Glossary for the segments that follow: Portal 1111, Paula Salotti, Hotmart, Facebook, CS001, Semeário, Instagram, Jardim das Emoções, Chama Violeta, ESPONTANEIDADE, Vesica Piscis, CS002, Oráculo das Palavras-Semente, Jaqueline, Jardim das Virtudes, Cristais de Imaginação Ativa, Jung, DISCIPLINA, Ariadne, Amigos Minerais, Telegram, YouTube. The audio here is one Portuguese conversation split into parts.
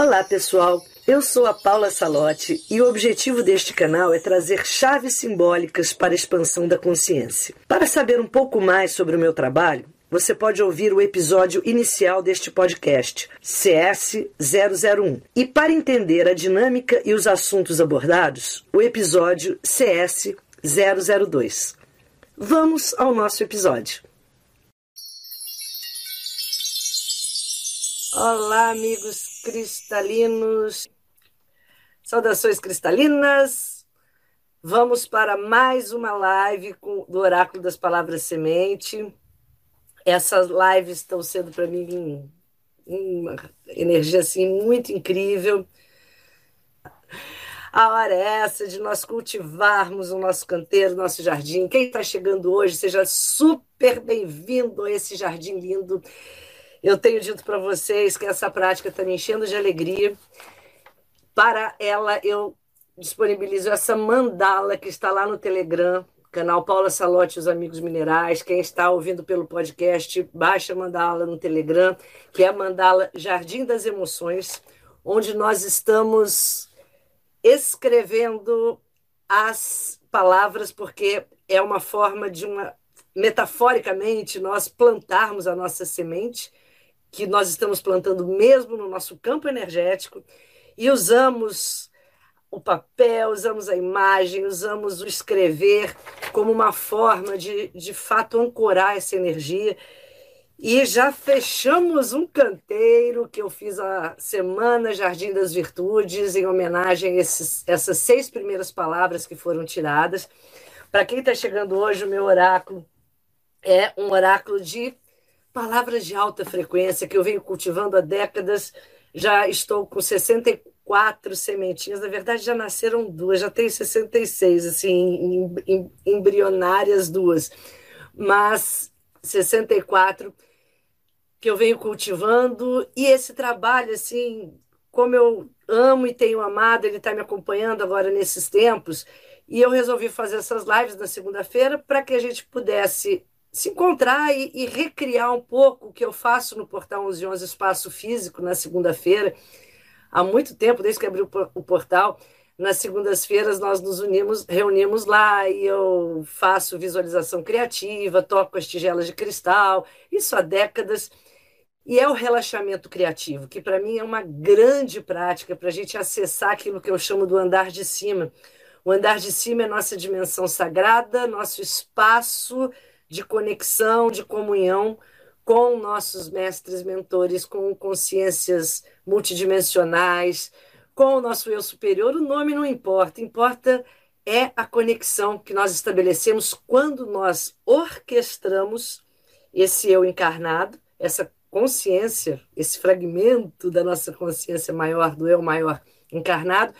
Olá, pessoal! Eu sou a Paula Salotti e o objetivo deste canal é trazer chaves simbólicas para a expansão da consciência. Para saber um pouco mais sobre o meu trabalho, você pode ouvir o episódio inicial deste podcast, CS001. E para entender a dinâmica e os assuntos abordados, o episódio CS002. Vamos ao nosso episódio. Olá, amigos cristalinos. Saudações cristalinas. Vamos para mais uma live do Oráculo das Palavras-Semente. Essas lives estão sendo para mim uma energia assim, muito incrível. A hora é essa de nós cultivarmos o nosso canteiro, o nosso jardim. Quem está chegando hoje, seja super bem-vindo a esse jardim lindo. Eu tenho dito para vocês que essa prática está me enchendo de alegria. Para ela, eu disponibilizo essa mandala que está lá no Telegram, canal Paula Salotti e os Amigos Minerais. Quem está ouvindo pelo podcast, baixa a mandala no Telegram, que é a mandala Jardim das Emoções, onde nós estamos escrevendo as palavras, porque é uma forma de metaforicamente, nós plantarmos a nossa semente, que nós estamos plantando mesmo no nosso campo energético, e usamos o papel, usamos a imagem, usamos o escrever como uma forma de fato, ancorar essa energia. E já fechamos um canteiro que eu fiz a semana Jardim das Virtudes, em homenagem a essas 6 primeiras palavras que foram tiradas. Para quem está chegando hoje, o meu oráculo é um oráculo de palavras de alta frequência, que eu venho cultivando há décadas. Já estou com 64 sementinhas, na verdade já nasceram 2, já tem 66, assim, embrionárias 2, mas 64 que eu venho cultivando. E esse trabalho, assim, como eu amo e tenho amado, ele está me acompanhando agora nesses tempos, e eu resolvi fazer essas lives na segunda-feira para que a gente pudesse se encontrar e recriar um pouco o que eu faço no Portal 1111 Espaço Físico na segunda-feira. Há muito tempo, desde que abri o portal, nas segundas-feiras nós nos reunimos lá, e eu faço visualização criativa, toco as tigelas de cristal, isso há décadas. E é o relaxamento criativo, que para mim é uma grande prática para a gente acessar aquilo que eu chamo do andar de cima. O andar de cima é nossa dimensão sagrada, nosso espaço de conexão, de comunhão com nossos mestres, mentores, com consciências multidimensionais, com o nosso eu superior. O nome não importa, importa é a conexão que nós estabelecemos quando nós orquestramos esse eu encarnado, essa consciência, esse fragmento da nossa consciência maior, do eu maior encarnado.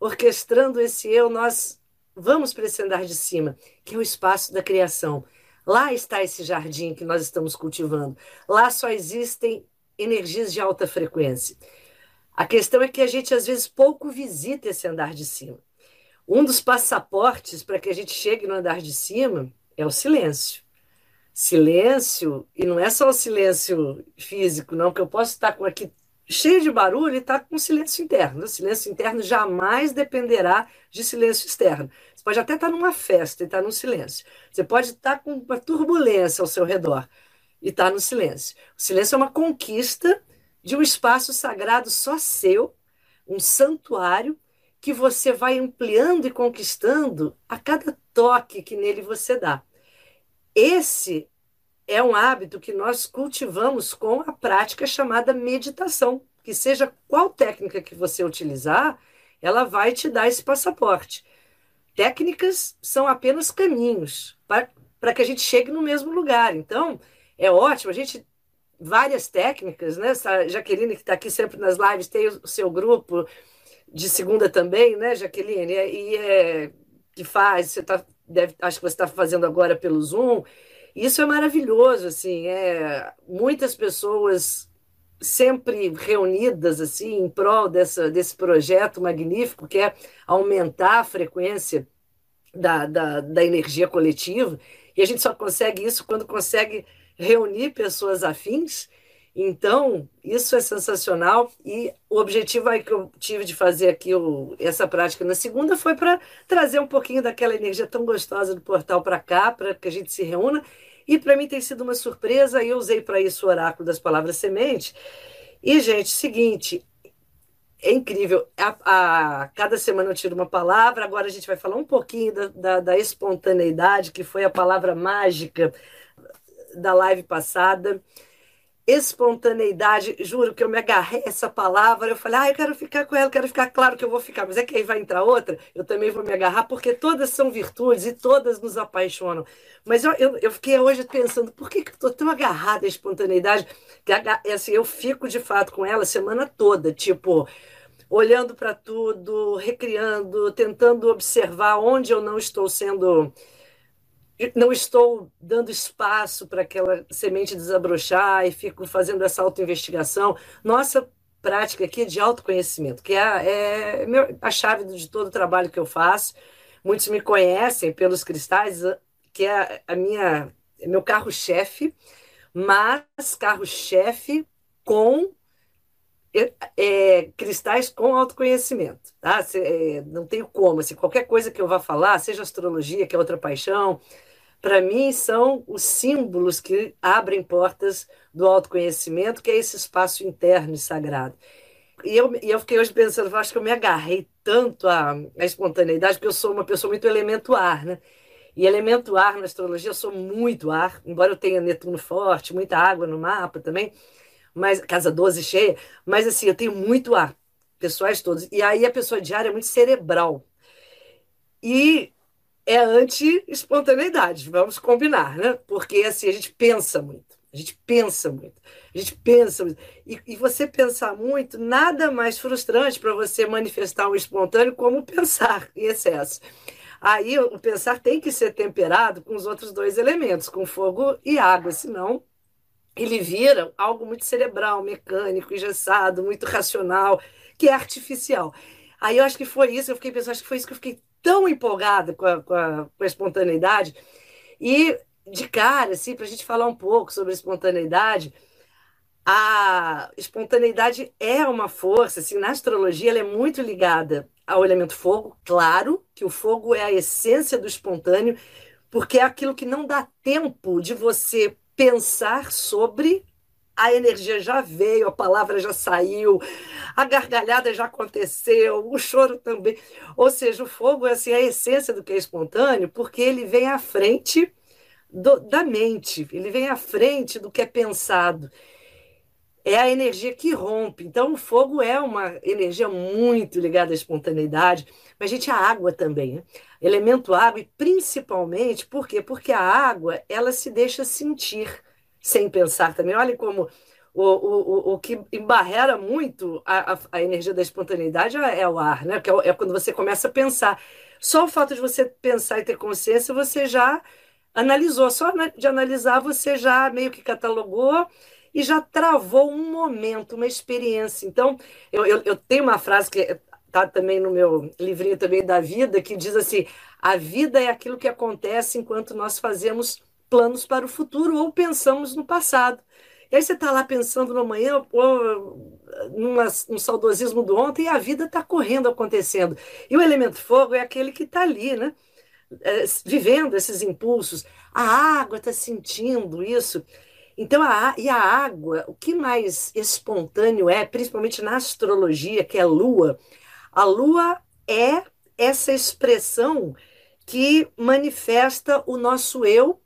Orquestrando esse eu, nós vamos para esse andar de cima, que é o espaço da criação. Lá está esse jardim que nós estamos cultivando. Lá só existem energias de alta frequência. A questão é que a gente, às vezes, pouco visita esse andar de cima. Um dos passaportes para que a gente chegue no andar de cima é o silêncio. Silêncio, e não é só o silêncio físico, não, que eu posso estar com aqui cheio de barulho e está com silêncio interno. O silêncio interno jamais dependerá de silêncio externo. Você pode até estar numa festa e estar num silêncio. Você pode estar com uma turbulência ao seu redor e estar no silêncio. O silêncio é uma conquista de um espaço sagrado só seu, um santuário que você vai ampliando e conquistando a cada toque que nele você dá. Esse é um hábito que nós cultivamos com a prática chamada meditação, que seja qual técnica que você utilizar, ela vai te dar esse passaporte. Técnicas são apenas caminhos para que a gente chegue no mesmo lugar. Então, é ótimo, a gente... várias técnicas, né? Essa Jaqueline, que está aqui sempre nas lives, tem o seu grupo de segunda também, né, Jaqueline? E que faz, acho que você está fazendo agora pelo Zoom. Isso é maravilhoso, assim, muitas pessoas sempre reunidas assim, em prol desse projeto magnífico, que é aumentar a frequência da energia coletiva, e a gente só consegue isso quando consegue reunir pessoas afins Então, isso é sensacional, e o objetivo aí que eu tive de fazer aqui essa prática na segunda foi para trazer um pouquinho daquela energia tão gostosa do portal para cá, para que a gente se reúna, e para mim tem sido uma surpresa, e eu usei para isso o Oráculo das Palavras-Semente. E, gente, seguinte, é incrível, cada semana eu tiro uma palavra, agora a gente vai falar um pouquinho da espontaneidade, que foi a palavra mágica da live passada. Espontaneidade, juro que eu me agarrei a essa palavra, eu falei, eu quero ficar com ela, quero ficar, claro que eu vou ficar, mas é que aí vai entrar outra, eu também vou me agarrar, porque todas são virtudes e todas nos apaixonam. Mas eu fiquei hoje pensando, por que eu estou tão agarrada à espontaneidade, que assim, eu fico de fato com ela a semana toda, tipo, olhando para tudo, recriando, tentando observar onde eu não estou dando espaço para aquela semente desabrochar, e fico fazendo essa autoinvestigação. Nossa prática aqui é de autoconhecimento, que é a chave de todo o trabalho que eu faço. Muitos me conhecem pelos cristais, que é meu carro-chefe, mas carro-chefe com cristais com autoconhecimento, tá? Não tenho como, assim, qualquer coisa que eu vá falar, seja astrologia, que é outra paixão, para mim são os símbolos que abrem portas do autoconhecimento, que é esse espaço interno e sagrado. E eu fiquei hoje pensando, acho que eu me agarrei tanto à espontaneidade, porque eu sou uma pessoa muito elemento ar, né? E elemento ar na astrologia, eu sou muito ar, embora eu tenha Netuno forte, muita água no mapa também, mas casa 12 cheia, mas assim, eu tenho muito ar, pessoais todos. E aí a pessoa de ar é muito cerebral. E é anti-espontaneidade, vamos combinar, né? Porque assim, a gente pensa muito. E você pensar muito, nada mais frustrante para você manifestar um espontâneo como pensar em excesso. Aí o pensar tem que ser temperado com os outros dois elementos, com fogo e água, senão ele vira algo muito cerebral, mecânico, engessado, muito racional, que é artificial. Aí eu acho que foi isso, eu fiquei pensando, acho que foi isso que eu fiquei tão empolgada com a espontaneidade. E de cara, assim, para a gente falar um pouco sobre espontaneidade, a espontaneidade é uma força, assim, na astrologia ela é muito ligada ao elemento fogo, claro que o fogo é a essência do espontâneo, porque é aquilo que não dá tempo de você pensar sobre, a energia já veio, a palavra já saiu, a gargalhada já aconteceu, o choro também. Ou seja, o fogo é assim, a essência do que é espontâneo, porque ele vem à frente da mente, ele vem à frente do que é pensado. É a energia que rompe. Então, o fogo é uma energia muito ligada à espontaneidade. Mas, gente, a água também, né? Elemento água, e principalmente, por quê? Porque a água, ela se deixa sentir, sem pensar também. Olha como o que embarrera muito a energia da espontaneidade é o ar, né? Que é quando você começa a pensar. Só o fato de você pensar e ter consciência, você já analisou. Só de analisar, você já meio que catalogou, e já travou um momento, uma experiência. Então, eu tenho uma frase que está também no meu livrinho também da vida, que diz assim, a vida é aquilo que acontece enquanto nós fazemos planos para o futuro ou pensamos no passado. E aí você está lá pensando no amanhã, ou num saudosismo do ontem, e a vida está correndo, acontecendo. E o elemento fogo é aquele que está ali, né? Vivendo esses impulsos. A água está sentindo isso. Então, a água, o que mais espontâneo é, principalmente na astrologia, que é a lua é essa expressão que manifesta o nosso eu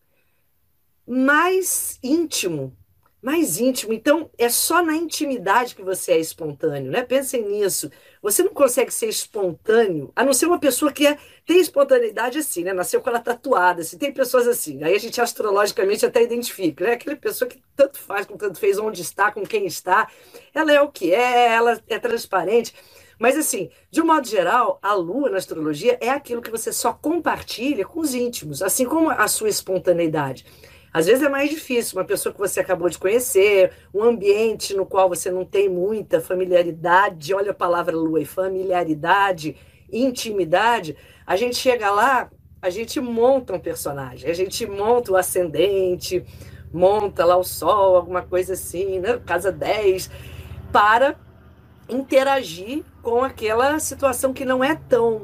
mais íntimo, mais íntimo. Então, é só na intimidade que você é espontâneo, né? Pensem nisso. Você não consegue ser espontâneo, a não ser uma pessoa que tem espontaneidade assim, né? Nasceu com ela tatuada, assim. Tem pessoas assim. Aí a gente astrologicamente até identifica, né? Aquela pessoa que tanto faz, com tanto fez, onde está, com quem está. Ela é o que é, ela é transparente. Mas assim, de um modo geral, a lua na astrologia é aquilo que você só compartilha com os íntimos, assim como a sua espontaneidade. Às vezes é mais difícil, uma pessoa que você acabou de conhecer, um ambiente no qual você não tem muita familiaridade, olha a palavra lua e familiaridade, intimidade, a gente chega lá, a gente monta um personagem, a gente monta o ascendente, monta lá o sol, alguma coisa assim, né? Casa 10, para interagir com aquela situação que não é tão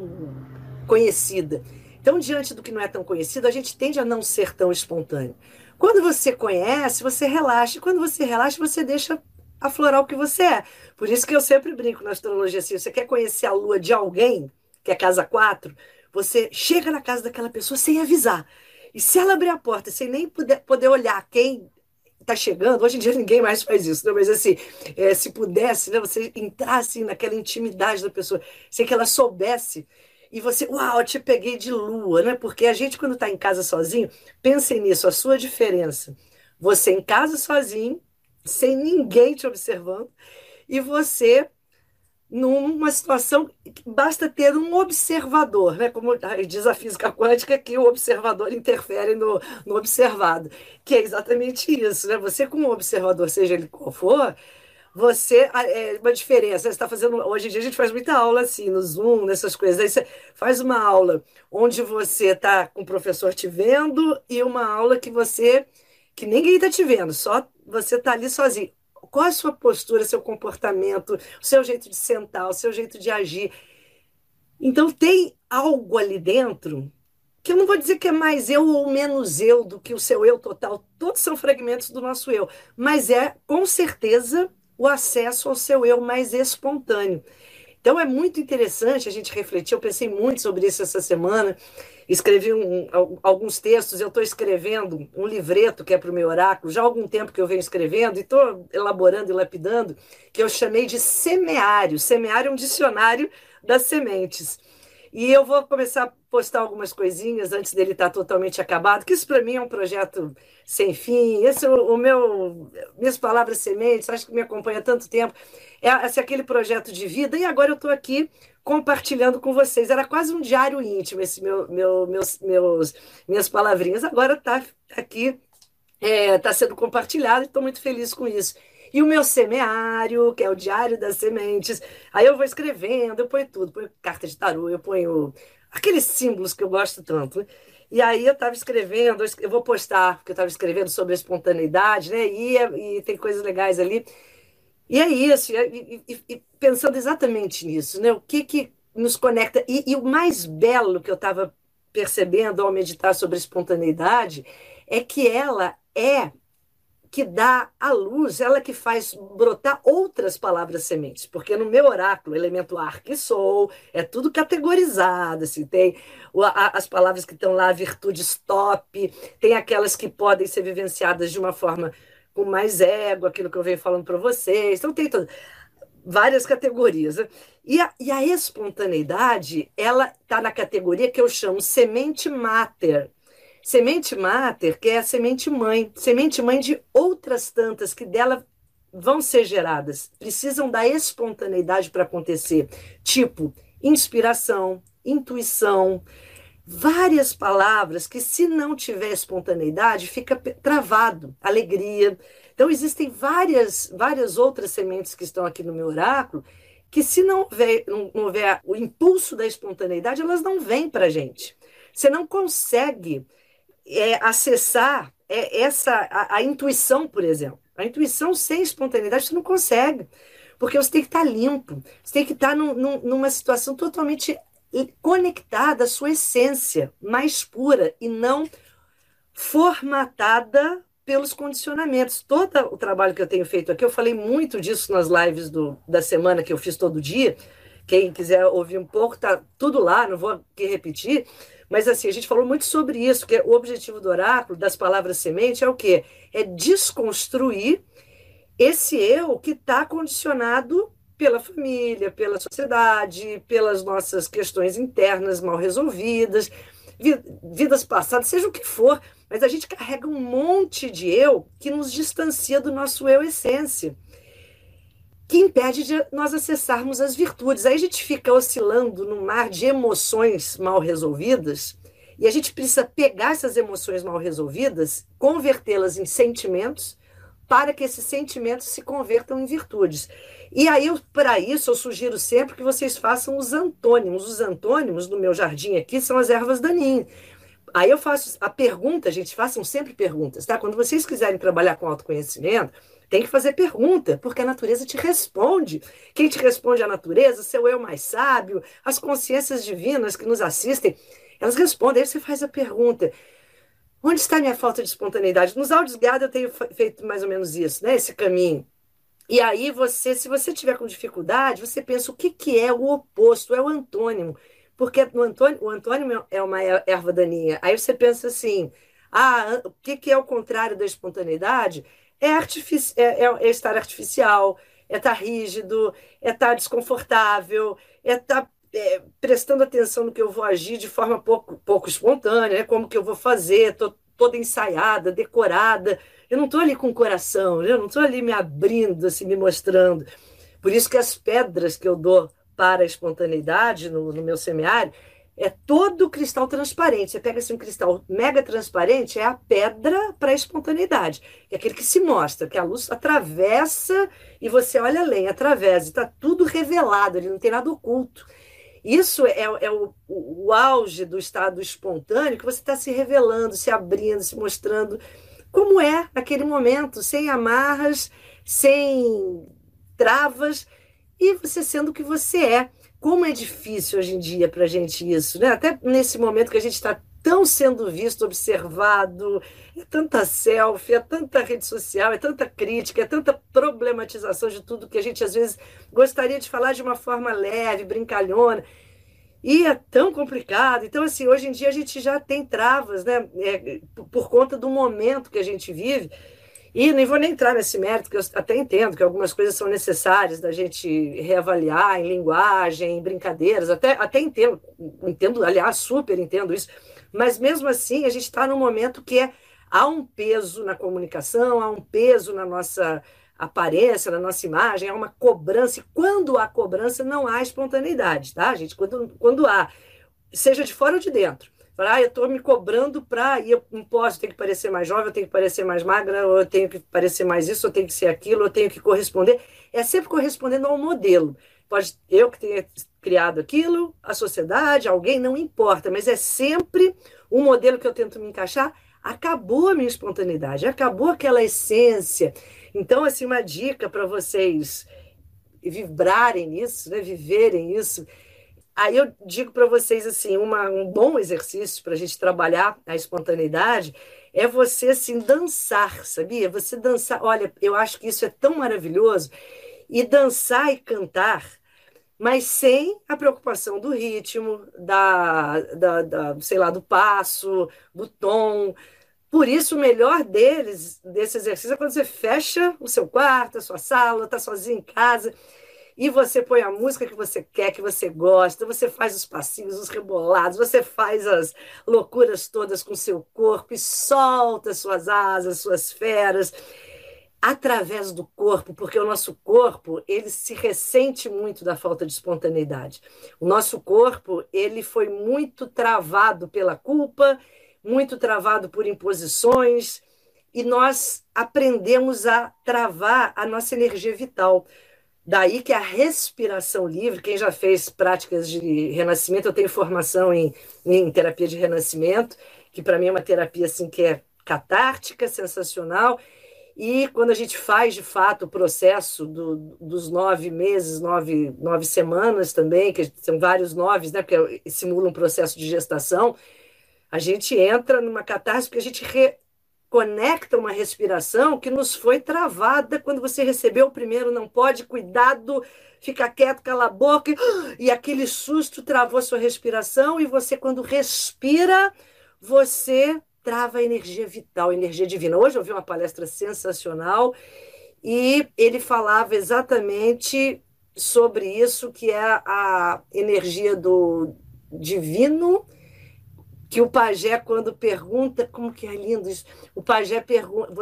conhecida. Então, diante do que não é tão conhecido, a gente tende a não ser tão espontâneo. Quando você conhece, você relaxa. Quando você relaxa, você deixa aflorar o que você é. Por isso que eu sempre brinco na astrologia assim, você quer conhecer a lua de alguém, que é casa 4, você chega na casa daquela pessoa sem avisar. E se ela abrir a porta, sem nem poder olhar quem está chegando, hoje em dia ninguém mais faz isso, né? Mas assim, se pudesse, né, você entrar assim, naquela intimidade da pessoa, sem que ela soubesse, e você, uau, te peguei de lua, né? Porque a gente, quando está em casa sozinho, pensem nisso, a sua diferença. Você em casa sozinho, sem ninguém te observando, e você numa situação que basta ter um observador, né? Como diz a física quântica, que o observador interfere no observado, que é exatamente isso, né? Você com um observador, seja ele qual for, você é uma diferença. Você está fazendo, hoje em dia a gente faz muita aula assim, no Zoom, nessas coisas. Aí você faz uma aula onde você está com o professor te vendo e uma aula que ninguém está te vendo, só você está ali sozinho. Qual a sua postura, seu comportamento, o seu jeito de sentar, o seu jeito de agir? Então, tem algo ali dentro que eu não vou dizer que é mais eu ou menos eu do que o seu eu total. Todos são fragmentos do nosso eu. Mas é, com certeza, o acesso ao seu eu mais espontâneo. Então, é muito interessante a gente refletir. Eu pensei muito sobre isso essa semana. Escrevi alguns textos, eu estou escrevendo um livreto que é para o meu oráculo, já há algum tempo que eu venho escrevendo, e estou elaborando e lapidando, que eu chamei de Semeário. Semeário é um dicionário das sementes. E eu vou começar a postar algumas coisinhas antes dele estar totalmente acabado, que isso para mim é um projeto sem fim. Esse, minhas palavras sementes, acho que me acompanha há tanto tempo. É aquele projeto de vida, e agora eu estou aqui compartilhando com vocês. Era quase um diário íntimo, esse minhas palavrinhas. Agora está aqui, está sendo compartilhado, e estou muito feliz com isso. E o meu semeário, que é o diário das sementes, aí eu vou escrevendo, eu ponho tudo, ponho carta de tarô, eu ponho aqueles símbolos que eu gosto tanto, né? E aí eu estava escrevendo, eu vou postar, porque eu estava escrevendo sobre a espontaneidade, né? E tem coisas legais ali. E é isso, e pensando exatamente nisso, né? O que nos conecta, e o mais belo que eu estava percebendo ao meditar sobre a espontaneidade é que ela é que dá à luz, ela que faz brotar outras palavras-sementes, porque no meu oráculo, elemento ar que sou, é tudo categorizado, assim, tem as palavras que estão lá, virtudes top, tem aquelas que podem ser vivenciadas de uma forma com mais ego, aquilo que eu venho falando para vocês, então tem várias categorias, né? E a espontaneidade, ela está na categoria que eu chamo semente mater. Semente mater, que é a semente mãe de outras tantas que dela vão ser geradas, precisam da espontaneidade para acontecer, tipo inspiração, intuição, várias palavras que se não tiver espontaneidade fica travado, alegria. Então existem várias outras sementes que estão aqui no meu oráculo que se não houver o impulso da espontaneidade, elas não vêm para a gente. Você não consegue acessar a intuição, por exemplo. A intuição sem espontaneidade você não consegue, porque você tem que estar limpo, você tem que estar numa situação totalmente conectada à sua essência, mais pura e não formatada pelos condicionamentos. Todo o trabalho que eu tenho feito aqui, eu falei muito disso nas lives da semana que eu fiz todo dia. Quem quiser ouvir um pouco, tá tudo lá, não vou aqui repetir. Mas assim, a gente falou muito sobre isso, que o objetivo do oráculo, das palavras-semente, é o quê? É desconstruir esse eu que está condicionado pela família, pela sociedade, pelas nossas questões internas mal resolvidas, vidas passadas, seja o que for, mas a gente carrega um monte de eu que nos distancia do nosso eu essência, que impede de nós acessarmos as virtudes. Aí a gente fica oscilando num mar de emoções mal resolvidas e a gente precisa pegar essas emoções mal resolvidas, convertê-las em sentimentos, para que esses sentimentos se convertam em virtudes. E aí, para isso, eu sugiro sempre que vocês façam os antônimos. Os antônimos, no meu jardim aqui, são as ervas daninhas. Aí eu faço a pergunta, gente, façam sempre perguntas, tá? Quando vocês quiserem trabalhar com autoconhecimento, tem que fazer pergunta, porque a natureza te responde. Quem te responde é a natureza, seu eu mais sábio, as consciências divinas que nos assistem, elas respondem. Aí você faz a pergunta: onde está a minha falta de espontaneidade? Nos áudios guiados eu tenho feito mais ou menos isso, né? Esse caminho. E aí você, se você tiver com dificuldade, você pensa o que, que é o oposto, é o antônimo. Porque o antônimo é uma erva daninha. Aí você pensa assim, ah, o que, que é o contrário da espontaneidade? É estar artificial, é estar rígido, é estar desconfortável, é estar prestando atenção no que eu vou agir de forma pouco espontânea, né? Como que eu vou fazer, estou toda ensaiada, decorada. Eu não estou ali com o coração, eu não estou ali me abrindo, assim, me mostrando. Por isso que as pedras que eu dou para a espontaneidade no meu semiário é todo cristal transparente. Você pega assim, um cristal mega transparente, é a pedra para a espontaneidade. É aquele que se mostra, que a luz atravessa e você olha além, atravessa. Está tudo revelado, ele não tem nada oculto. Isso é o auge do estado espontâneo, que você está se revelando, se abrindo, se mostrando como é naquele momento, sem amarras, sem travas, e você sendo o que você é. Como é difícil hoje em dia para a gente isso, né? Até nesse momento que a gente está tão sendo visto, observado, é tanta selfie, é tanta rede social, é tanta crítica, é tanta problematização de tudo que a gente às vezes gostaria de falar de uma forma leve, brincalhona, e é tão complicado. Então, assim, hoje em dia a gente já tem travas, né? Por conta do momento que a gente vive. E nem vou nem entrar nesse mérito, que eu até entendo que algumas coisas são necessárias da gente reavaliar em linguagem, em brincadeiras, até entendo, aliás, super entendo isso, mas mesmo assim a gente está num momento que há um peso na comunicação, há um peso na nossa aparência, na nossa imagem, há uma cobrança, e quando há cobrança não há espontaneidade, tá, gente? Quando há, seja de fora ou de dentro. Falar, eu estou me cobrando para... E eu não posso, eu tenho que parecer mais jovem, eu tenho que parecer mais magra, ou eu tenho que parecer mais isso, eu tenho que ser aquilo, eu tenho que corresponder. É sempre correspondendo ao modelo. Pode eu que tenha criado aquilo, a sociedade, alguém, não importa. Mas é sempre um modelo que eu tento me encaixar. Acabou a minha espontaneidade, acabou aquela essência. Então, assim, uma dica para vocês vibrarem nisso, né, viverem isso. Aí eu digo para vocês, assim, um bom exercício para a gente trabalhar a espontaneidade é você, assim, dançar, sabia? Você dançar, olha, eu acho que isso é tão maravilhoso, e dançar e cantar, mas sem a preocupação do ritmo, sei lá, do passo, do tom. Por isso, o melhor desse exercício é quando você fecha o seu quarto, a sua sala, está sozinho em casa, e você põe a música que você quer, que você gosta, você faz os passinhos, os rebolados, você faz as loucuras todas com seu corpo e solta suas asas, suas feras, através do corpo, porque o nosso corpo, ele se ressente muito da falta de espontaneidade. O nosso corpo, ele foi muito travado pela culpa, muito travado por imposições, e nós aprendemos a travar a nossa energia vital. Daí que a respiração livre, quem já fez práticas de renascimento, eu tenho formação em terapia de renascimento, que para mim é uma terapia assim, que é catártica, sensacional, e quando a gente faz de fato o processo dos 9 meses, nove semanas também, que são vários 9, né, porque simula um processo de gestação, a gente entra numa catarse, porque a gente conecta uma respiração que nos foi travada quando você recebeu o primeiro não pode, cuidado, fica quieto, cala a boca, e aquele susto travou sua respiração, e você, quando respira, você trava a energia vital, a energia divina. Hoje eu vi uma palestra sensacional, e ele falava exatamente sobre isso, que é a energia do divino, que o pajé, quando pergunta... Como que é lindo isso? O pajé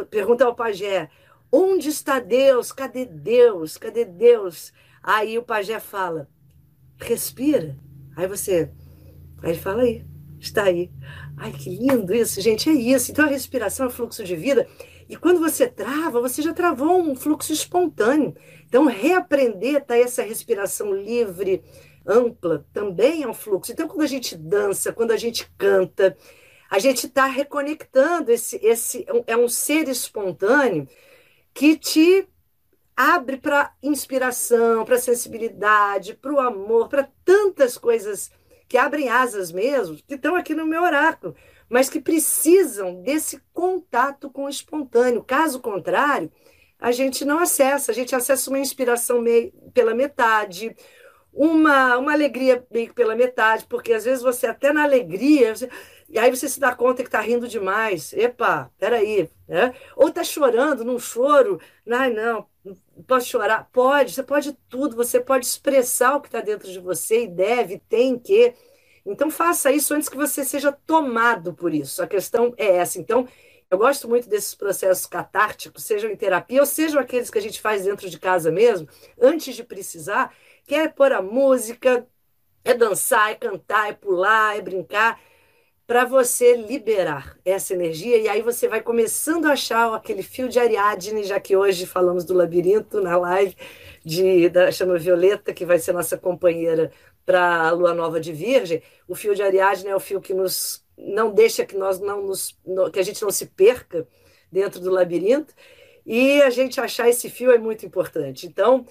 pergunta ao pajé, onde está Deus? Cadê Deus? Cadê Deus? Aí o pajé fala, respira. Aí ele fala, aí, está aí. Ai, que lindo isso, gente, é isso. Então a respiração é um fluxo de vida. E quando você trava, você já travou um fluxo espontâneo. Então reaprender, tá, essa respiração livre, ampla, também é um fluxo. Então, quando a gente dança, quando a gente canta, A gente está reconectando esse é um ser espontâneo que te abre para inspiração, para sensibilidade, para o amor, para tantas coisas que abrem asas mesmo, que estão aqui no meu oráculo, mas que precisam desse contato com o espontâneo. Caso contrário, a gente não acessa, a gente acessa uma inspiração meio pela metade, uma alegria meio pela metade, porque às vezes você até na alegria, e aí você se dá conta que está rindo demais, epa, peraí, né? Ou está chorando num choro, ai não, posso chorar, pode, você pode tudo, você pode expressar o que está dentro de você e deve, tem que, então faça isso antes que você seja tomado por isso, a questão é essa, então eu gosto muito desses processos catárticos, sejam em terapia ou sejam aqueles que a gente faz dentro de casa mesmo, antes de precisar, que é pôr a música, é dançar, é cantar, é pular, é brincar, para você liberar essa energia, e aí você vai começando a achar aquele fio de Ariadne, já que hoje falamos do labirinto na live da Chama Violeta, que vai ser nossa companheira para a Lua Nova de Virgem. O fio de Ariadne é o fio que nos não deixa que nós não nos que a gente não se perca dentro do labirinto, e a gente achar esse fio é muito importante. Então,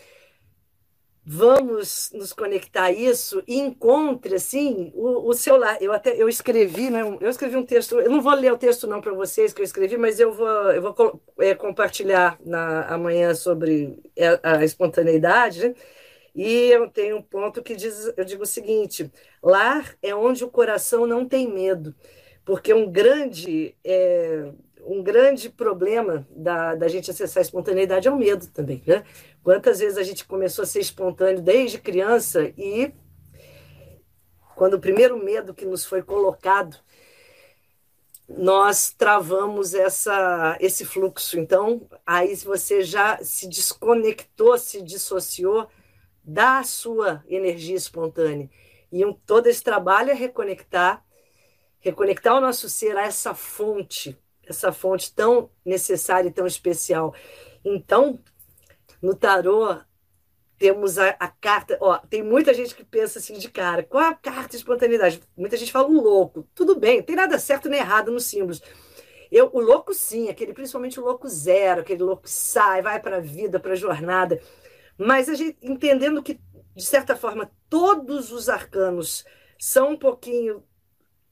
vamos nos conectar a isso e encontre, assim, o seu lar. Eu escrevi, né? Eu escrevi um texto, eu não vou ler o texto não para vocês que eu escrevi, mas eu vou compartilhar amanhã sobre a espontaneidade, né? E eu tenho um ponto que diz, eu digo o seguinte, lar é onde o coração não tem medo, porque um grande problema da gente acessar a espontaneidade é o medo também, né? Quantas vezes a gente começou a ser espontâneo desde criança e quando o primeiro medo que nos foi colocado, nós travamos esse fluxo. Então, aí você já se desconectou, se dissociou da sua energia espontânea. E todo esse trabalho é reconectar o nosso ser a essa fonte tão necessária e tão especial. Então, no tarô, temos a carta... Ó, tem muita gente que pensa assim de cara, qual a carta de espontaneidade? Muita gente fala o louco. Tudo bem, não tem nada certo nem errado nos símbolos. O louco sim, principalmente o louco zero, aquele louco que sai, vai para a vida, para a jornada. Mas a gente, entendendo que, de certa forma, todos os arcanos são um pouquinho...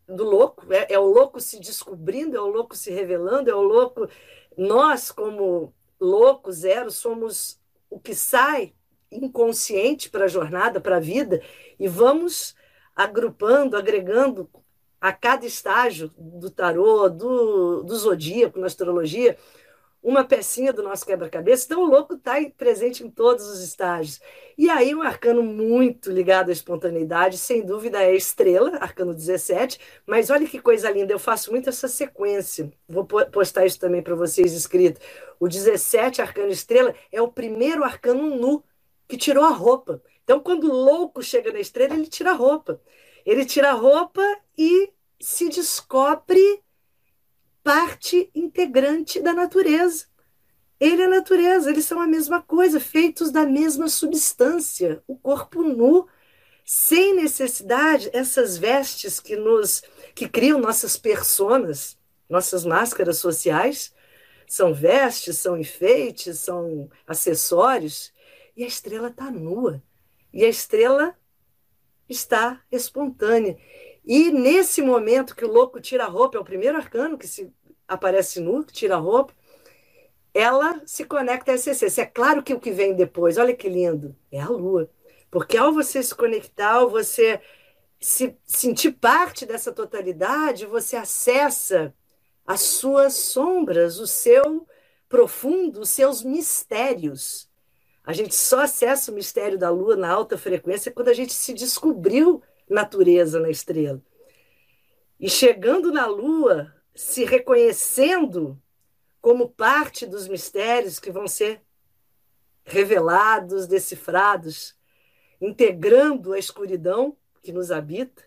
do louco, é o louco se descobrindo, é o louco se revelando, é o louco... Nós, como louco zero, somos o que sai inconsciente para a jornada, para a vida, e vamos agrupando, agregando a cada estágio do tarô, do zodíaco, na astrologia, uma pecinha do nosso quebra-cabeça. Então, o louco está presente em todos os estágios. E aí, um arcano muito ligado à espontaneidade, sem dúvida, é a estrela, arcano 17. Mas olha que coisa linda, eu faço muito essa sequência. Vou postar isso também para vocês escrito. O 17, arcano estrela, é o primeiro arcano nu que tirou a roupa. Então, quando o louco chega na estrela, ele tira a roupa. Ele tira a roupa e se descobre... parte integrante da natureza. Ele é a natureza, eles são a mesma coisa, feitos da mesma substância. O corpo nu, sem necessidade, essas vestes que criam nossas personas, nossas máscaras sociais, são vestes, são enfeites, são acessórios. E a estrela está nua. E a estrela está espontânea. E nesse momento que o louco tira a roupa, é o primeiro arcano que se aparece nu, que tira a roupa, ela se conecta à essência. É claro que o que vem depois, olha que lindo, é a lua. Porque ao você se conectar, ao você se sentir parte dessa totalidade, você acessa as suas sombras, o seu profundo, os seus mistérios. A gente só acessa o mistério da lua na alta frequência quando a gente se descobriu natureza na estrela. E chegando na lua, se reconhecendo como parte dos mistérios que vão ser revelados, decifrados, integrando a escuridão que nos habita,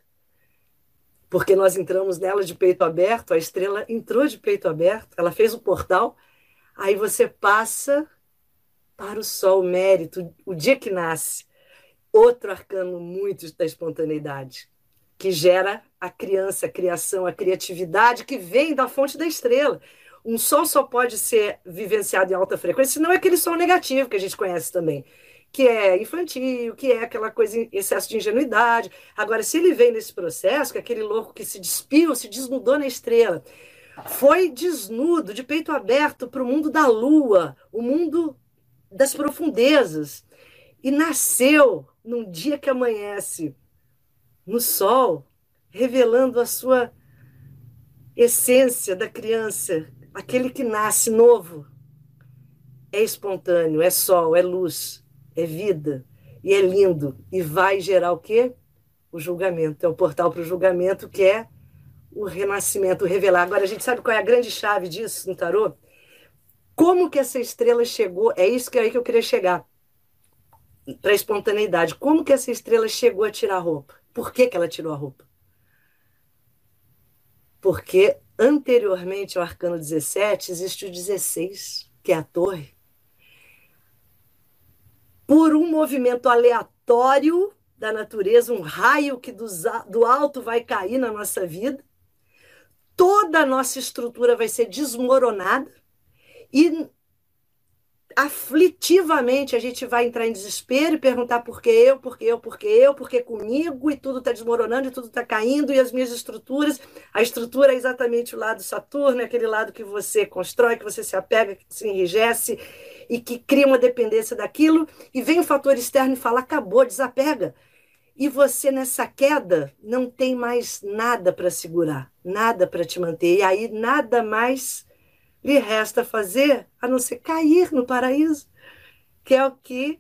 porque nós entramos nela de peito aberto, a estrela entrou de peito aberto, ela fez o portal, aí você passa para o sol, o mérito, o dia que nasce. Outro arcano muito da espontaneidade, que gera a criança, a criação, a criatividade que vem da fonte da estrela. Um som só pode ser vivenciado em alta frequência, senão é aquele som negativo que a gente conhece também, que é infantil, que é aquela coisa em excesso de ingenuidade. Agora, se ele vem nesse processo, que é aquele louco que se despiu, se desnudou na estrela, foi desnudo, de peito aberto para o mundo da lua, o mundo das profundezas, e nasceu num dia que amanhece no sol, revelando a sua essência da criança, aquele que nasce novo. É espontâneo, é sol, é luz, é vida, e é lindo. E vai gerar o quê? O julgamento. É o portal para o julgamento, que é o renascimento, o revelar. Agora, a gente sabe qual é a grande chave disso no tarô? Como que essa estrela chegou? É isso que é aí que eu queria chegar, para a espontaneidade. Como que essa estrela chegou a tirar a roupa? Por que que ela tirou a roupa? Porque anteriormente ao arcano 17, existe o 16, que é a torre. Por um movimento aleatório da natureza, um raio que do alto vai cair na nossa vida, toda a nossa estrutura vai ser desmoronada e aflitivamente a gente vai entrar em desespero e perguntar por que eu, por que comigo, e tudo está desmoronando, e tudo está caindo, e as minhas estruturas, a estrutura é exatamente o lado Saturno, é aquele lado que você constrói, que você se apega, que se enrijece, e que cria uma dependência daquilo, e vem um fator externo e fala, acabou, desapega. E você, nessa queda, não tem mais nada para segurar, nada para te manter, e aí nada mais lhe resta fazer, a não ser cair no paraíso, que é o que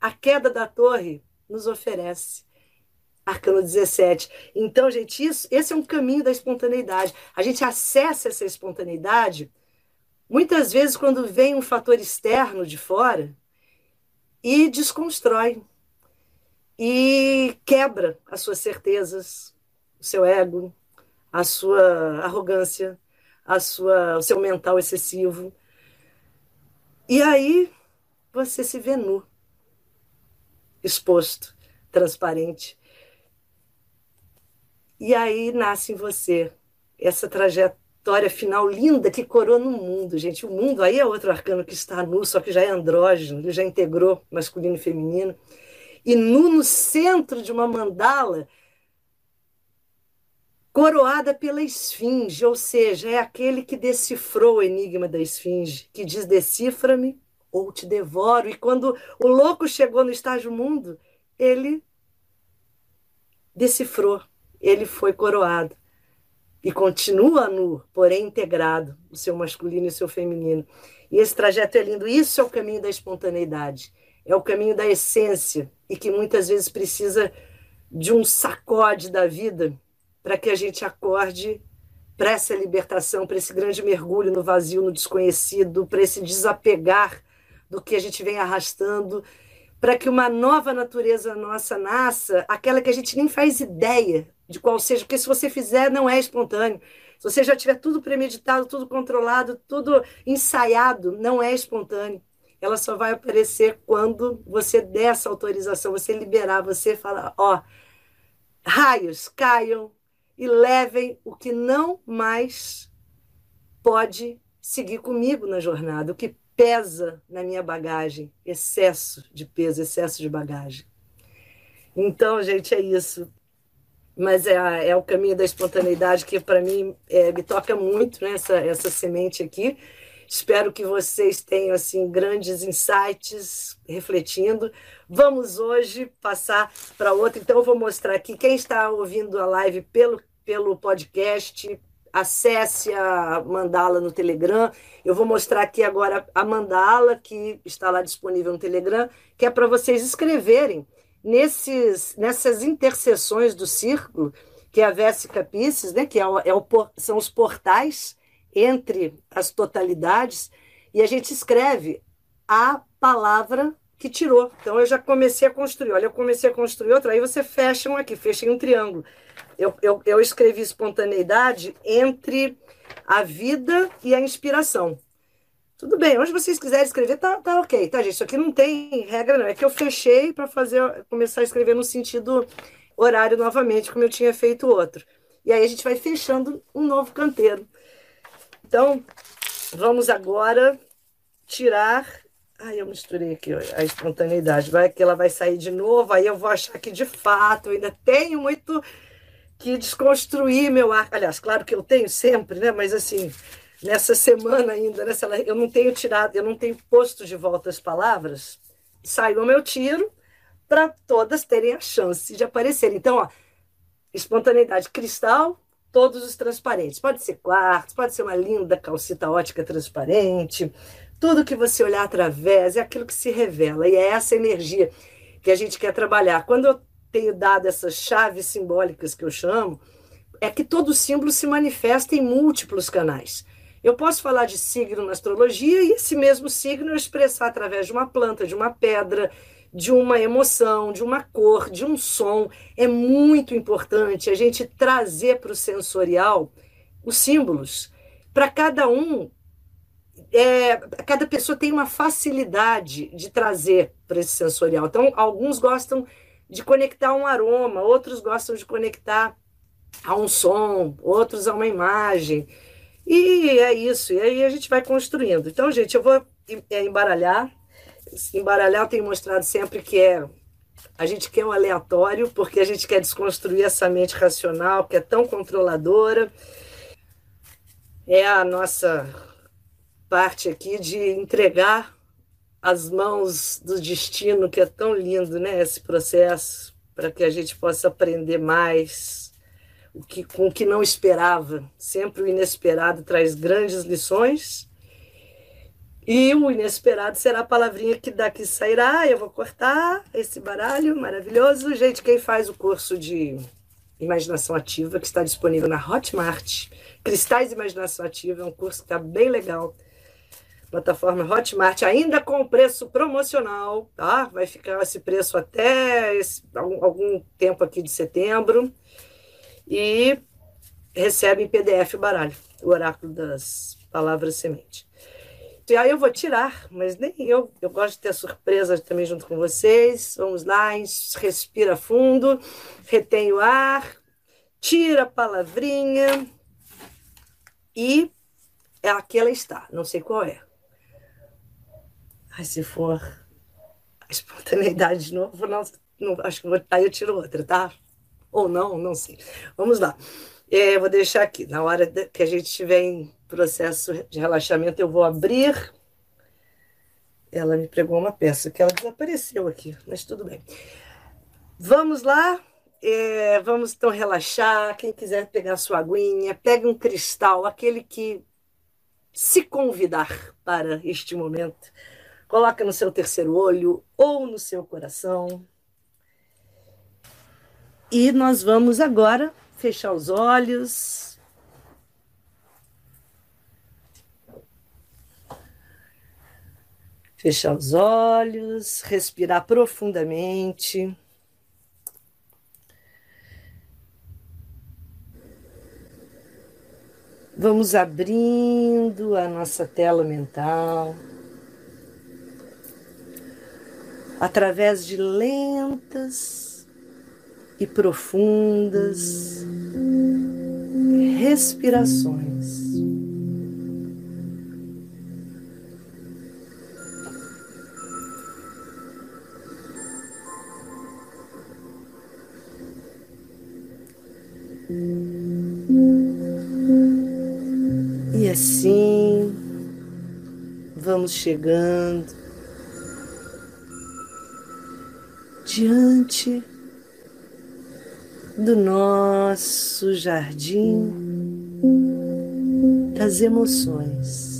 a queda da torre nos oferece. Arcano 17. Então, gente, esse é um caminho da espontaneidade. A gente acessa essa espontaneidade, muitas vezes, quando vem um fator externo de fora e desconstrói, e quebra as suas certezas, o seu ego, a sua arrogância, o seu mental excessivo. E aí você se vê nu, exposto, transparente. E aí nasce em você essa trajetória final linda que coroa no mundo, gente. O mundo aí é outro arcano que está nu, só que já é andrógeno, ele já integrou masculino e feminino. E nu no centro de uma mandala, coroada pela esfinge, ou seja, é aquele que decifrou o enigma da esfinge, que diz, decifra-me ou te devoro. E quando o louco chegou no estágio mundo, ele decifrou, ele foi coroado. E continua nu, porém integrado, o seu masculino e o seu feminino. E esse trajeto é lindo, isso é o caminho da espontaneidade, é o caminho da essência, e que muitas vezes precisa de um sacode da vida, para que a gente acorde para essa libertação, para esse grande mergulho no vazio, no desconhecido, para esse desapegar do que a gente vem arrastando, para que uma nova natureza nossa nasça, aquela que a gente nem faz ideia de qual seja, porque se você fizer, não é espontâneo. Se você já tiver tudo premeditado, tudo controlado, tudo ensaiado, não é espontâneo. Ela só vai aparecer quando você der essa autorização, você liberar, você falar, ó, raios, caiam, e levem o que não mais pode seguir comigo na jornada, o que pesa na minha bagagem, excesso de peso, excesso de bagagem. Então, gente, é isso. Mas é o caminho da espontaneidade que, para mim, me toca muito, né, essa semente aqui. Espero que vocês tenham assim grandes insights, refletindo. Vamos hoje passar para outra. Então, eu vou mostrar aqui. Quem está ouvindo a live pelo podcast, acesse a mandala no Telegram. Eu vou mostrar aqui agora a mandala que está lá disponível no Telegram, que é para vocês escreverem nessas interseções do círculo, que é a Vesica Piscis, né? Que são os portais entre as totalidades, e a gente escreve a palavra que tirou. Então, eu já comecei a construir. Olha, eu comecei a construir outra, aí você fecha um aqui, fecha em um triângulo. Eu escrevi espontaneidade entre a vida e a inspiração. Tudo bem, onde vocês quiserem escrever, tá ok. Tá, gente, isso aqui não tem regra, não. É que eu fechei para começar a escrever no sentido horário novamente, como eu tinha feito outro. E aí a gente vai fechando um novo canteiro. Então, vamos agora tirar... Ai, eu misturei aqui a espontaneidade. Vai que ela vai sair de novo, aí eu vou achar que, de fato, eu ainda tenho muito que desconstruir meu ar. Aliás, claro que eu tenho sempre, né? Mas, assim, nessa semana ainda, né? Eu não tenho tirado, eu não tenho posto de volta as palavras. Saiu o meu tiro para todas terem a chance de aparecer. Então, ó, espontaneidade cristal, todos os transparentes. Pode ser quartzo, pode ser uma linda calcita ótica transparente. Tudo que você olhar através é aquilo que se revela. E é essa energia que a gente quer trabalhar. Quando eu tenho dado essas chaves simbólicas que eu chamo, é que todo símbolo se manifesta em múltiplos canais. Eu posso falar de signo na astrologia e esse mesmo signo eu expressar através de uma planta, de uma pedra, de uma emoção, de uma cor, de um som. É muito importante a gente trazer para o sensorial os símbolos. Para cada um, cada pessoa tem uma facilidade de trazer para esse sensorial. Então, alguns gostam de conectar um aroma, outros gostam de conectar a um som, outros a uma imagem. E é isso, e aí a gente vai construindo. Então, gente, eu vou embaralhar. Embaralhar eu tenho mostrado sempre que a gente quer o aleatório, porque a gente quer desconstruir essa mente racional, que é tão controladora. É a nossa parte aqui de entregar as mãos do destino, que é tão lindo, né, esse processo, para que a gente possa aprender mais, com o que não esperava. Sempre o inesperado traz grandes lições. E o inesperado será a palavrinha que daqui sairá. Eu vou cortar esse baralho maravilhoso. Gente, quem faz o curso de Imaginação Ativa, que está disponível na Hotmart, Cristais de Imaginação Ativa, é um curso que está bem legal. Plataforma Hotmart, ainda com preço promocional, tá? Vai ficar esse preço até algum tempo aqui de setembro. E recebe em PDF o baralho, o Oráculo das Palavras-Semente. E aí eu vou tirar, mas nem eu gosto de ter surpresa também junto com vocês. Vamos lá, respira fundo, retém o ar, tira a palavrinha e aqui ela está, não sei qual é. Ai, se for a espontaneidade de novo, não, acho que aí eu tiro outra, tá? Ou não, não sei. Vamos lá. Eu vou deixar aqui. Na hora que a gente estiver em processo de relaxamento, eu vou abrir. Ela me pregou uma peça, que ela desapareceu aqui, mas tudo bem. Vamos lá. Vamos, então, relaxar. Quem quiser pegar sua aguinha, pegue um cristal, aquele que se convidar para este momento. Coloca no seu terceiro olho ou no seu coração. E nós vamos agora fechar os olhos. Fechar os olhos, respirar profundamente. Vamos abrindo a nossa tela mental. Através de lentas e profundas respirações. E assim vamos chegando diante do nosso Jardim das Emoções.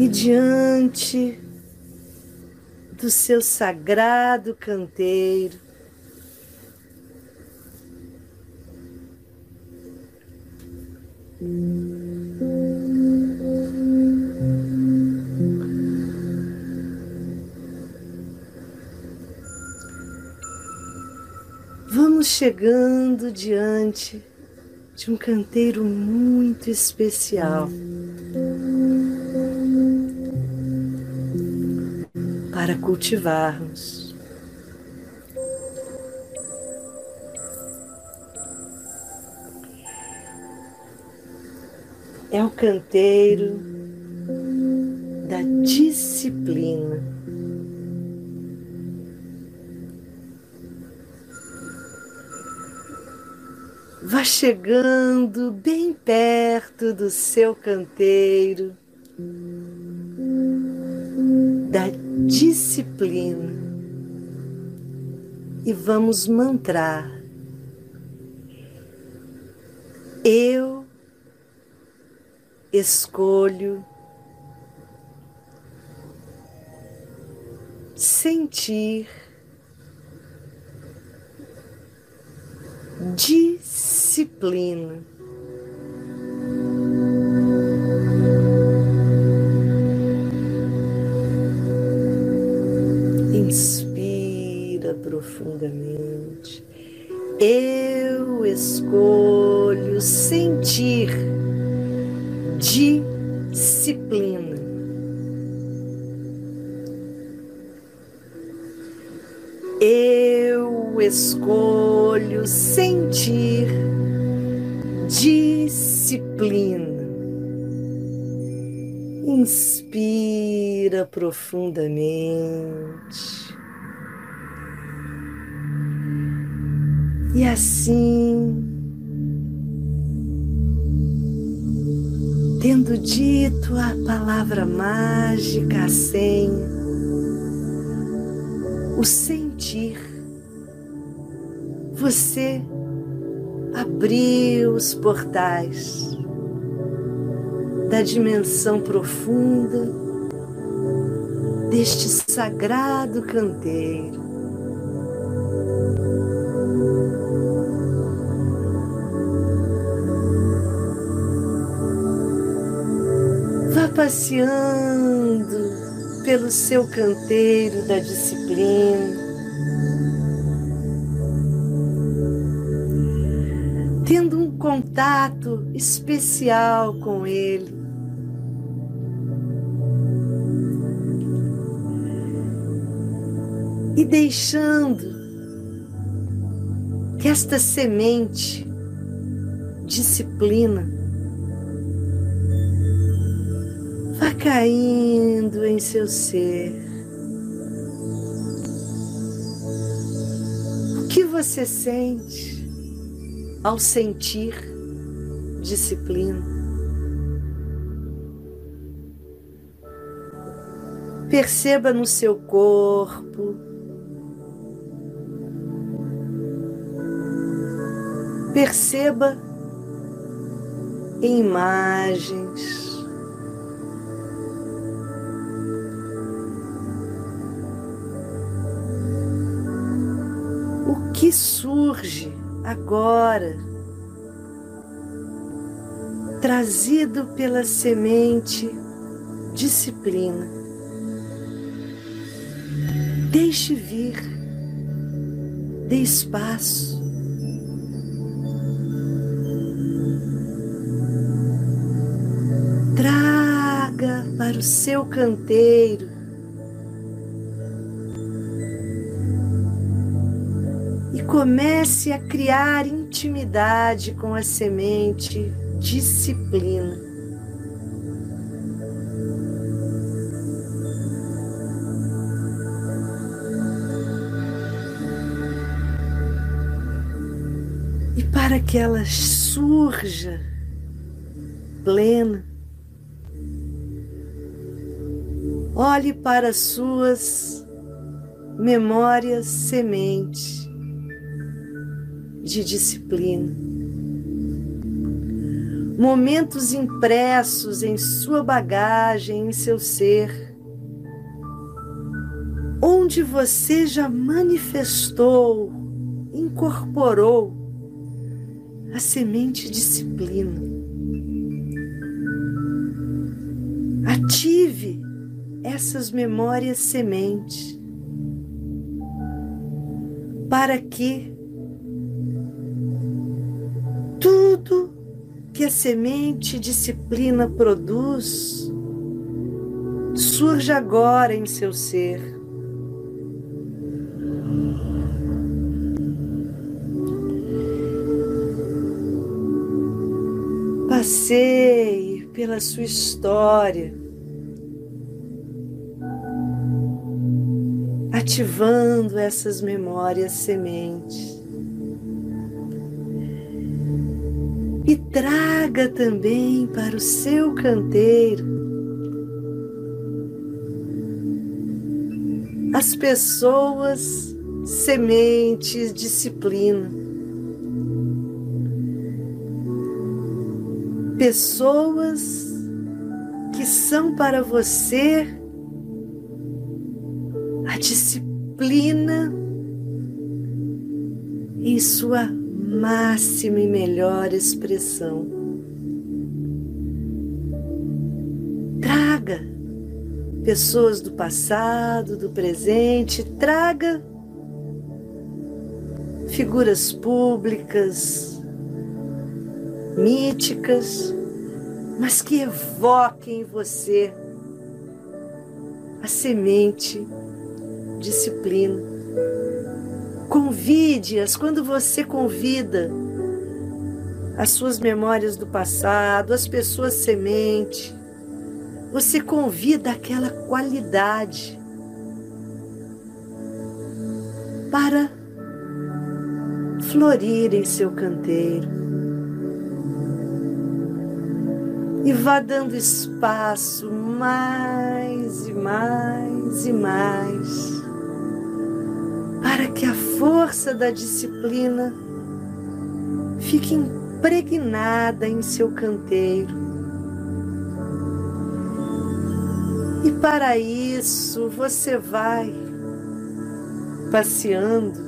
E diante do seu sagrado canteiro, Estamos chegando diante de um canteiro muito especial para cultivarmos. É o canteiro da disciplina. Vá chegando bem perto do seu canteiro da disciplina e vamos mantrar: eu escolho sentir disciplina. Inspira profundamente. Eu escolho sentir disciplina. Eu escolho sentir disciplina. Inspira profundamente. E assim, tendo dito a palavra mágica, a senha, o sentir, você abriu os portais da dimensão profunda deste sagrado canteiro. Passeando pelo seu canteiro da disciplina, tendo um contato especial com ele, e deixando que esta semente disciplina caindo em seu ser. O que você sente ao sentir disciplina? Perceba no seu corpo, perceba em imagens. Que surge agora, trazido pela semente disciplina. Deixe vir, dê espaço. Traga para o seu canteiro e comece a criar intimidade com a semente disciplina. E para que ela surja plena, olhe para suas memórias semente de disciplina, momentos impressos em sua bagagem, em seu ser, onde você já manifestou, incorporou a semente disciplina. Ative essas memórias semente para que que a semente disciplina produz surge agora em seu ser. Passeie pela sua história, ativando essas memórias sementes. E traga também para o seu canteiro as pessoas sementes disciplina. Pessoas que são para você a disciplina em sua máxima e melhor expressão. Traga pessoas do passado, do presente, traga figuras públicas, míticas, mas que evoquem em você a semente disciplina. Convide-as. Quando você convida as suas memórias do passado, as pessoas semente, você convida aquela qualidade para florir em seu canteiro. E vá dando espaço mais e mais e mais para que a força da disciplina fique impregnada em seu canteiro. E para isso você vai passeando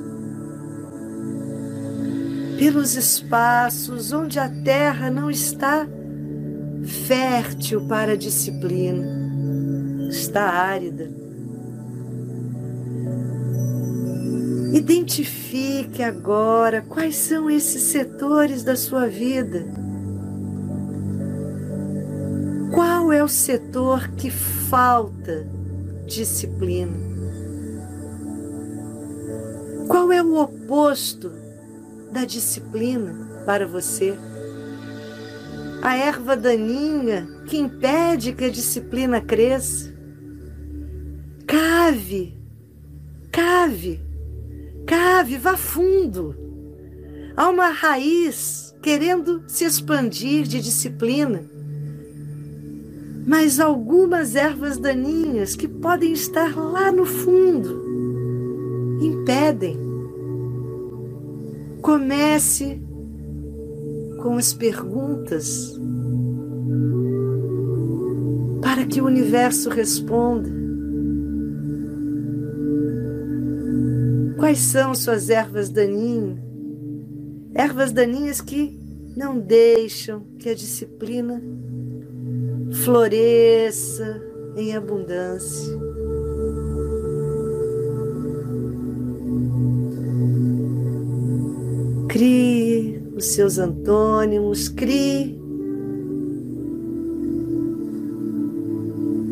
pelos espaços onde a terra não está fértil para a disciplina, está árida. Identifique agora quais são esses setores da sua vida. Qual é o setor que falta disciplina? Qual é o oposto da disciplina para você? A erva daninha que impede que a disciplina cresça. Cave, vá fundo. Há uma raiz querendo se expandir de disciplina, mas algumas ervas daninhas que podem estar lá no fundo impedem. Comece com as perguntas para que o universo responda. Quais são suas ervas daninhas? Ervas daninhas que não deixam que a disciplina floresça em abundância. Crie os seus antônimos, crie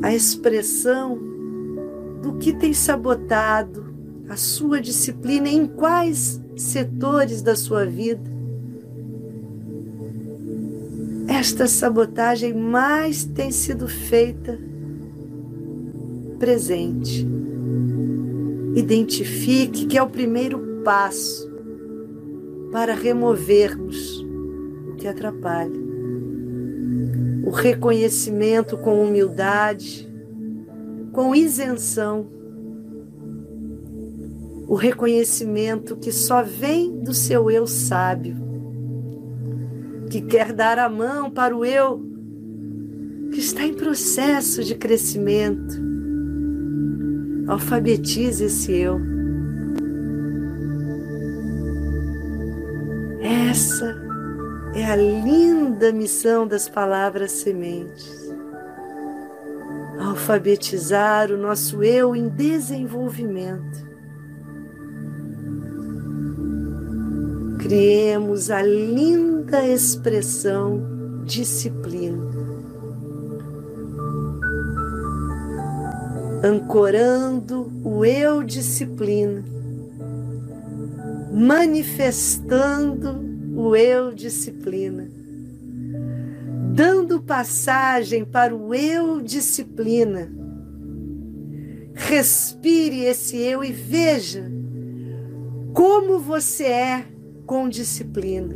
a expressão do que tem sabotado a sua disciplina, em quais setores da sua vida esta sabotagem mais tem sido feita presente. Identifique, que é o primeiro passo para removermos o que atrapalha. O reconhecimento com humildade, com isenção. O reconhecimento que só vem do seu eu sábio, que quer dar a mão para o eu que está em processo de crescimento. Alfabetize esse eu. Essa é a linda missão das palavras sementes. Alfabetizar o nosso eu em desenvolvimento. Criemos a linda expressão disciplina, ancorando o eu disciplina, manifestando o eu disciplina, dando passagem para o eu disciplina. Respire esse eu e veja como você é com disciplina,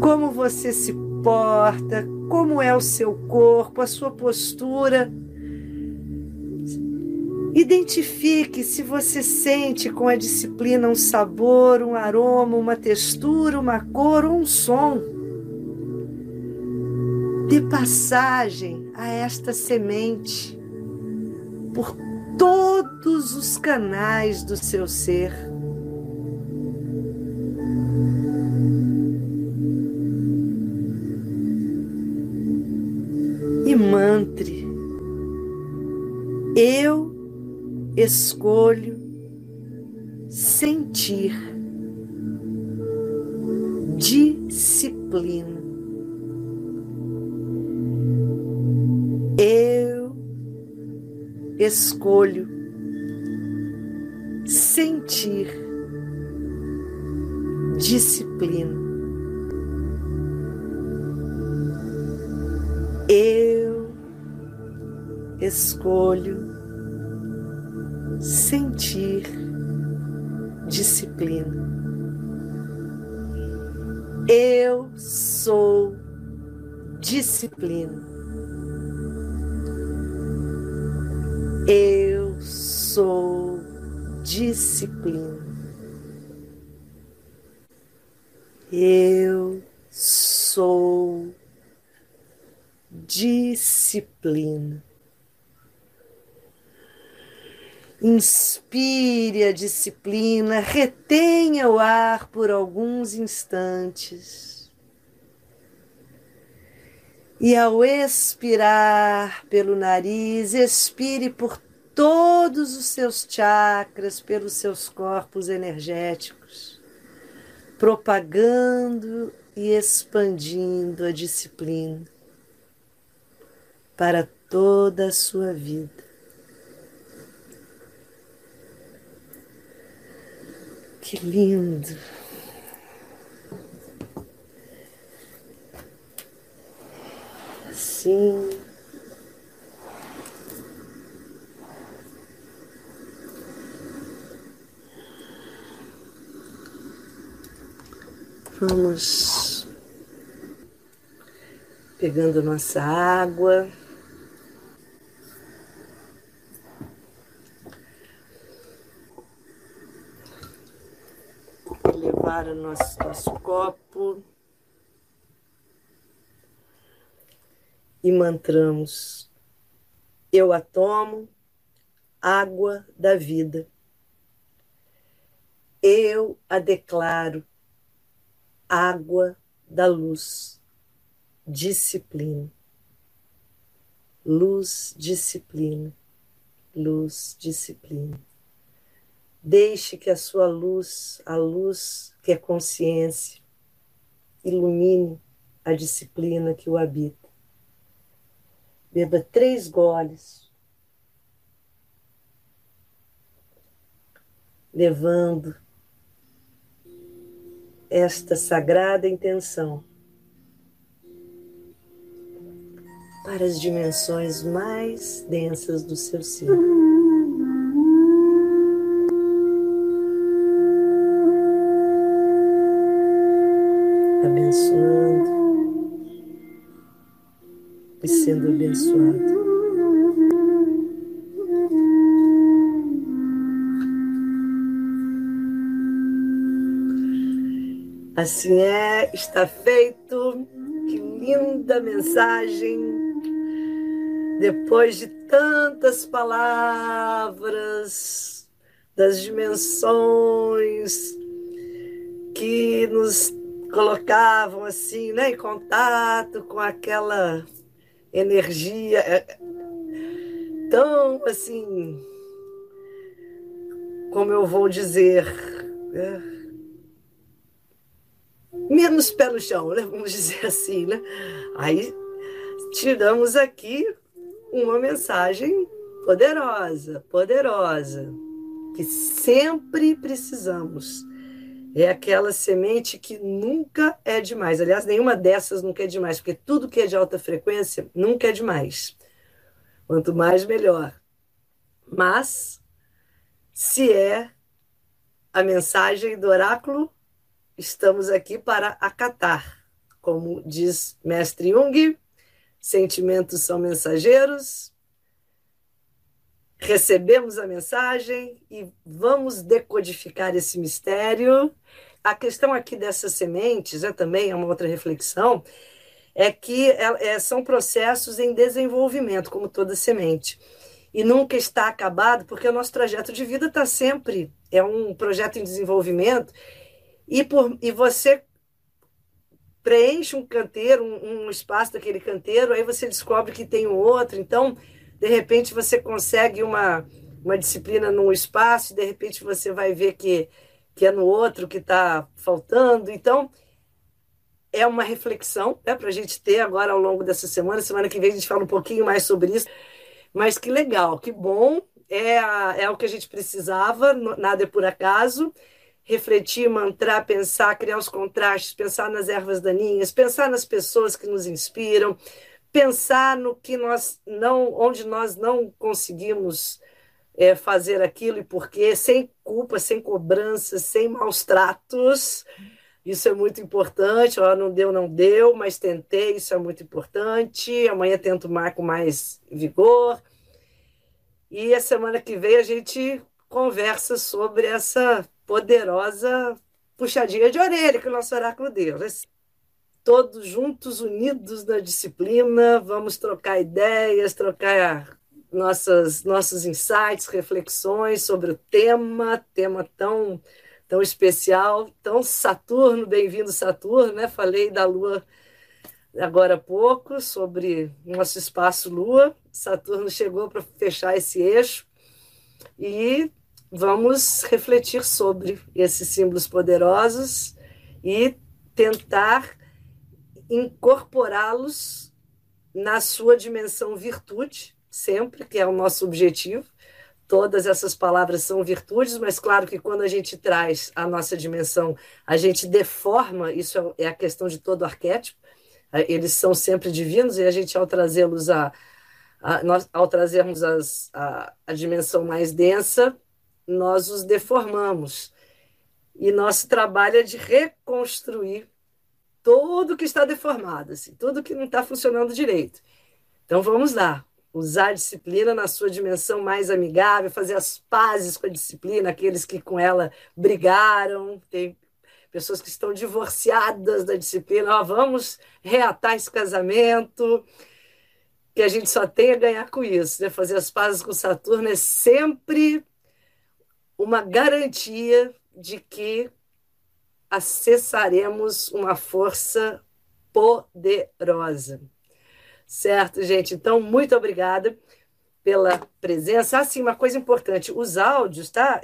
como você se porta, como é o seu corpo, a sua postura. Identifique se você sente com a disciplina um sabor, um aroma, uma textura, uma cor ou um som. Dê passagem a esta semente por todos os canais do seu ser. E mantre: eu escolho sentir disciplina. Eu escolho sentir disciplina. Eu escolho sentir disciplina. Eu sou disciplina. Eu sou disciplina. Eu sou disciplina. Inspire a disciplina, retenha o ar por alguns instantes. E ao expirar pelo nariz, expire por todos os seus chakras, pelos seus corpos energéticos, propagando e expandindo a disciplina para toda a sua vida. Que lindo! Assim. Vamos pegando nossa água. Para o nosso copo e mantramos: eu a tomo, água da vida. Eu a declaro, água da luz, disciplina. Luz, disciplina, luz, disciplina. Deixe que a sua luz, a luz que é consciência, ilumine a disciplina que o habita. Beba 3 goles, levando esta sagrada intenção para as dimensões mais densas do seu ser. Abençoando e sendo abençoado. Assim é, está feito. Que linda mensagem. Depois de tantas palavras das dimensões que nos colocavam assim, né, em contato com aquela energia tão assim, como eu vou dizer, né, menos pé no chão, né? Vamos dizer assim, né? Aí tiramos aqui uma mensagem poderosa, poderosa, que sempre precisamos. É aquela semente que nunca é demais. Aliás, nenhuma dessas nunca é demais, porque tudo que é de alta frequência nunca é demais. Quanto mais, melhor. Mas, se é a mensagem do oráculo, estamos aqui para acatar. Como diz Mestre Jung, sentimentos são mensageiros, recebemos a mensagem e vamos decodificar esse mistério. A questão aqui dessas sementes, né, também é uma outra reflexão, é que são processos em desenvolvimento, como toda semente. E nunca está acabado, porque o nosso trajeto de vida está sempre... É um projeto em desenvolvimento. E você preenche um canteiro, um espaço daquele canteiro, aí você descobre que tem um outro. Então... De repente você consegue uma disciplina num espaço, de repente você vai ver que é no outro que está faltando. Então, é uma reflexão, né, para a gente ter agora ao longo dessa semana. Semana que vem a gente fala um pouquinho mais sobre isso. Mas que legal, que bom. É o que a gente precisava, nada é por acaso. Refletir, mantrar, pensar, criar os contrastes, pensar nas ervas daninhas, pensar nas pessoas que nos inspiram, pensar no que onde nós não conseguimos fazer aquilo e por quê, sem culpa, sem cobrança, sem maus tratos. Isso é muito importante. Oh, não deu, mas tentei, isso é muito importante. Amanhã tento mais com mais vigor. E a semana que vem a gente conversa sobre essa poderosa puxadinha de orelha que o nosso oráculo deu. Todos juntos, unidos na disciplina, vamos trocar ideias, trocar nossos insights, reflexões sobre o tema tão, tão especial, tão Saturno, bem-vindo Saturno, né? Falei da Lua agora há pouco, sobre nosso espaço Lua, Saturno chegou para fechar esse eixo e vamos refletir sobre esses símbolos poderosos e tentar incorporá-los na sua dimensão virtude, sempre, que é o nosso objetivo. Todas essas palavras são virtudes, mas claro que quando a gente traz a nossa dimensão, a gente deforma, isso é a questão de todo arquétipo, eles são sempre divinos, e a gente, ao trazê-los a dimensão mais densa, nós os deformamos. E nosso trabalho é de reconstruir tudo que está deformado, assim, tudo que não está funcionando direito. Então vamos lá, usar a disciplina na sua dimensão mais amigável, fazer as pazes com a disciplina, aqueles que com ela brigaram, tem pessoas que estão divorciadas da disciplina, vamos reatar esse casamento, que a gente só tem a ganhar com isso, né? Fazer as pazes com Saturno é sempre uma garantia de que acessaremos uma força poderosa. Certo, gente? Então, muito obrigada pela presença. Ah, sim, uma coisa importante, os áudios, tá?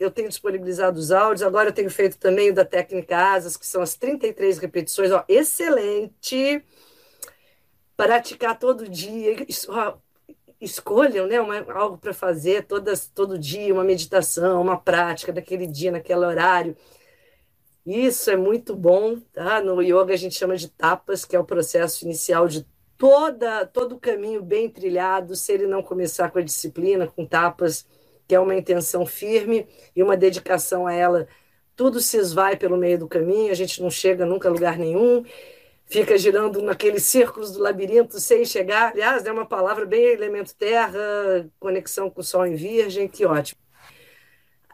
Eu tenho disponibilizado os áudios, agora eu tenho feito também o da técnica Asas, que são as 33 repetições, ó, excelente! Praticar todo dia, isso, ó, escolham, né, algo para fazer todo dia, uma meditação, uma prática daquele dia, naquele horário. Isso é muito bom, tá? No yoga a gente chama de tapas, que é o processo inicial de todo o caminho bem trilhado, se ele não começar com a disciplina, com tapas, que é uma intenção firme e uma dedicação a ela, tudo se esvai pelo meio do caminho, a gente não chega nunca a lugar nenhum, fica girando naqueles círculos do labirinto sem chegar. Aliás, é uma palavra bem elemento terra, conexão com o sol em virgem, que ótimo.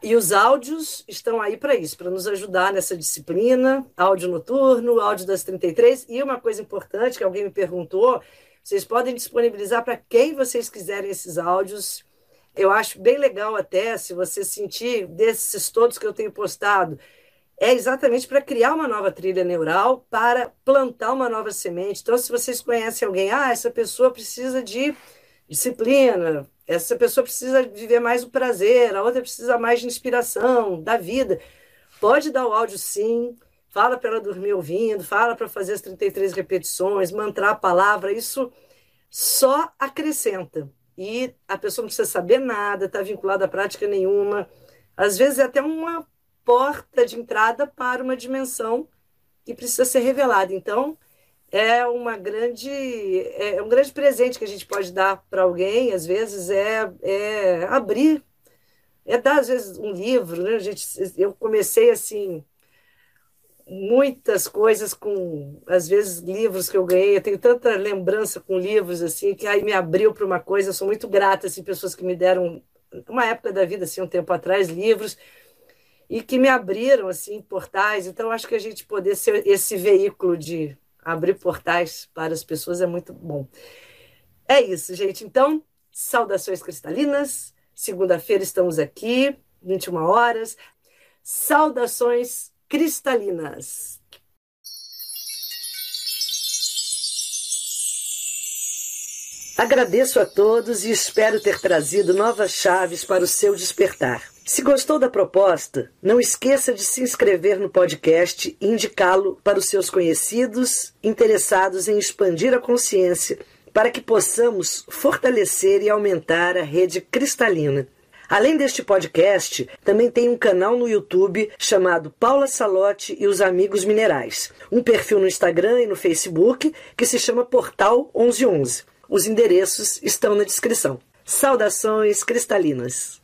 E os áudios estão aí para isso, para nos ajudar nessa disciplina, áudio noturno, áudio das 33. E uma coisa importante que alguém me perguntou, vocês podem disponibilizar para quem vocês quiserem esses áudios. Eu acho bem legal até, se você sentir desses todos que eu tenho postado, é exatamente para criar uma nova trilha neural, para plantar uma nova semente. Então, se vocês conhecem alguém, essa pessoa precisa de disciplina, essa pessoa precisa viver mais o prazer, a outra precisa mais de inspiração da vida, Pode dar o áudio sim, fala para ela dormir ouvindo, fala para fazer as 33 repetições, mantrar a palavra, isso só acrescenta. E a pessoa não precisa saber nada, está vinculada a prática nenhuma. Às vezes é até uma porta de entrada para uma dimensão que precisa ser revelada. Então, é um grande presente que a gente pode dar para alguém, às vezes é abrir, é dar, às vezes, um livro, né? Eu comecei, assim, muitas coisas com, às vezes, livros que eu ganhei. Eu tenho tanta lembrança com livros, assim, que aí me abriu para uma coisa. Eu sou muito grata, assim, pessoas que me deram, uma época da vida, assim, um tempo atrás, livros, e que me abriram, assim, portais. Então, acho que a gente poder ser esse veículo de abrir portais para as pessoas é muito bom. É isso, gente. Então, saudações cristalinas. Segunda-feira estamos aqui, 21 horas. Saudações cristalinas. Agradeço a todos e espero ter trazido novas chaves para o seu despertar. Se gostou da proposta, não esqueça de se inscrever no podcast e indicá-lo para os seus conhecidos interessados em expandir a consciência, para que possamos fortalecer e aumentar a rede cristalina. Além deste podcast, também tem um canal no YouTube chamado Paula Salotti e os Amigos Minerais, um perfil no Instagram e no Facebook que se chama Portal 1111. Os endereços estão na descrição. Saudações cristalinas!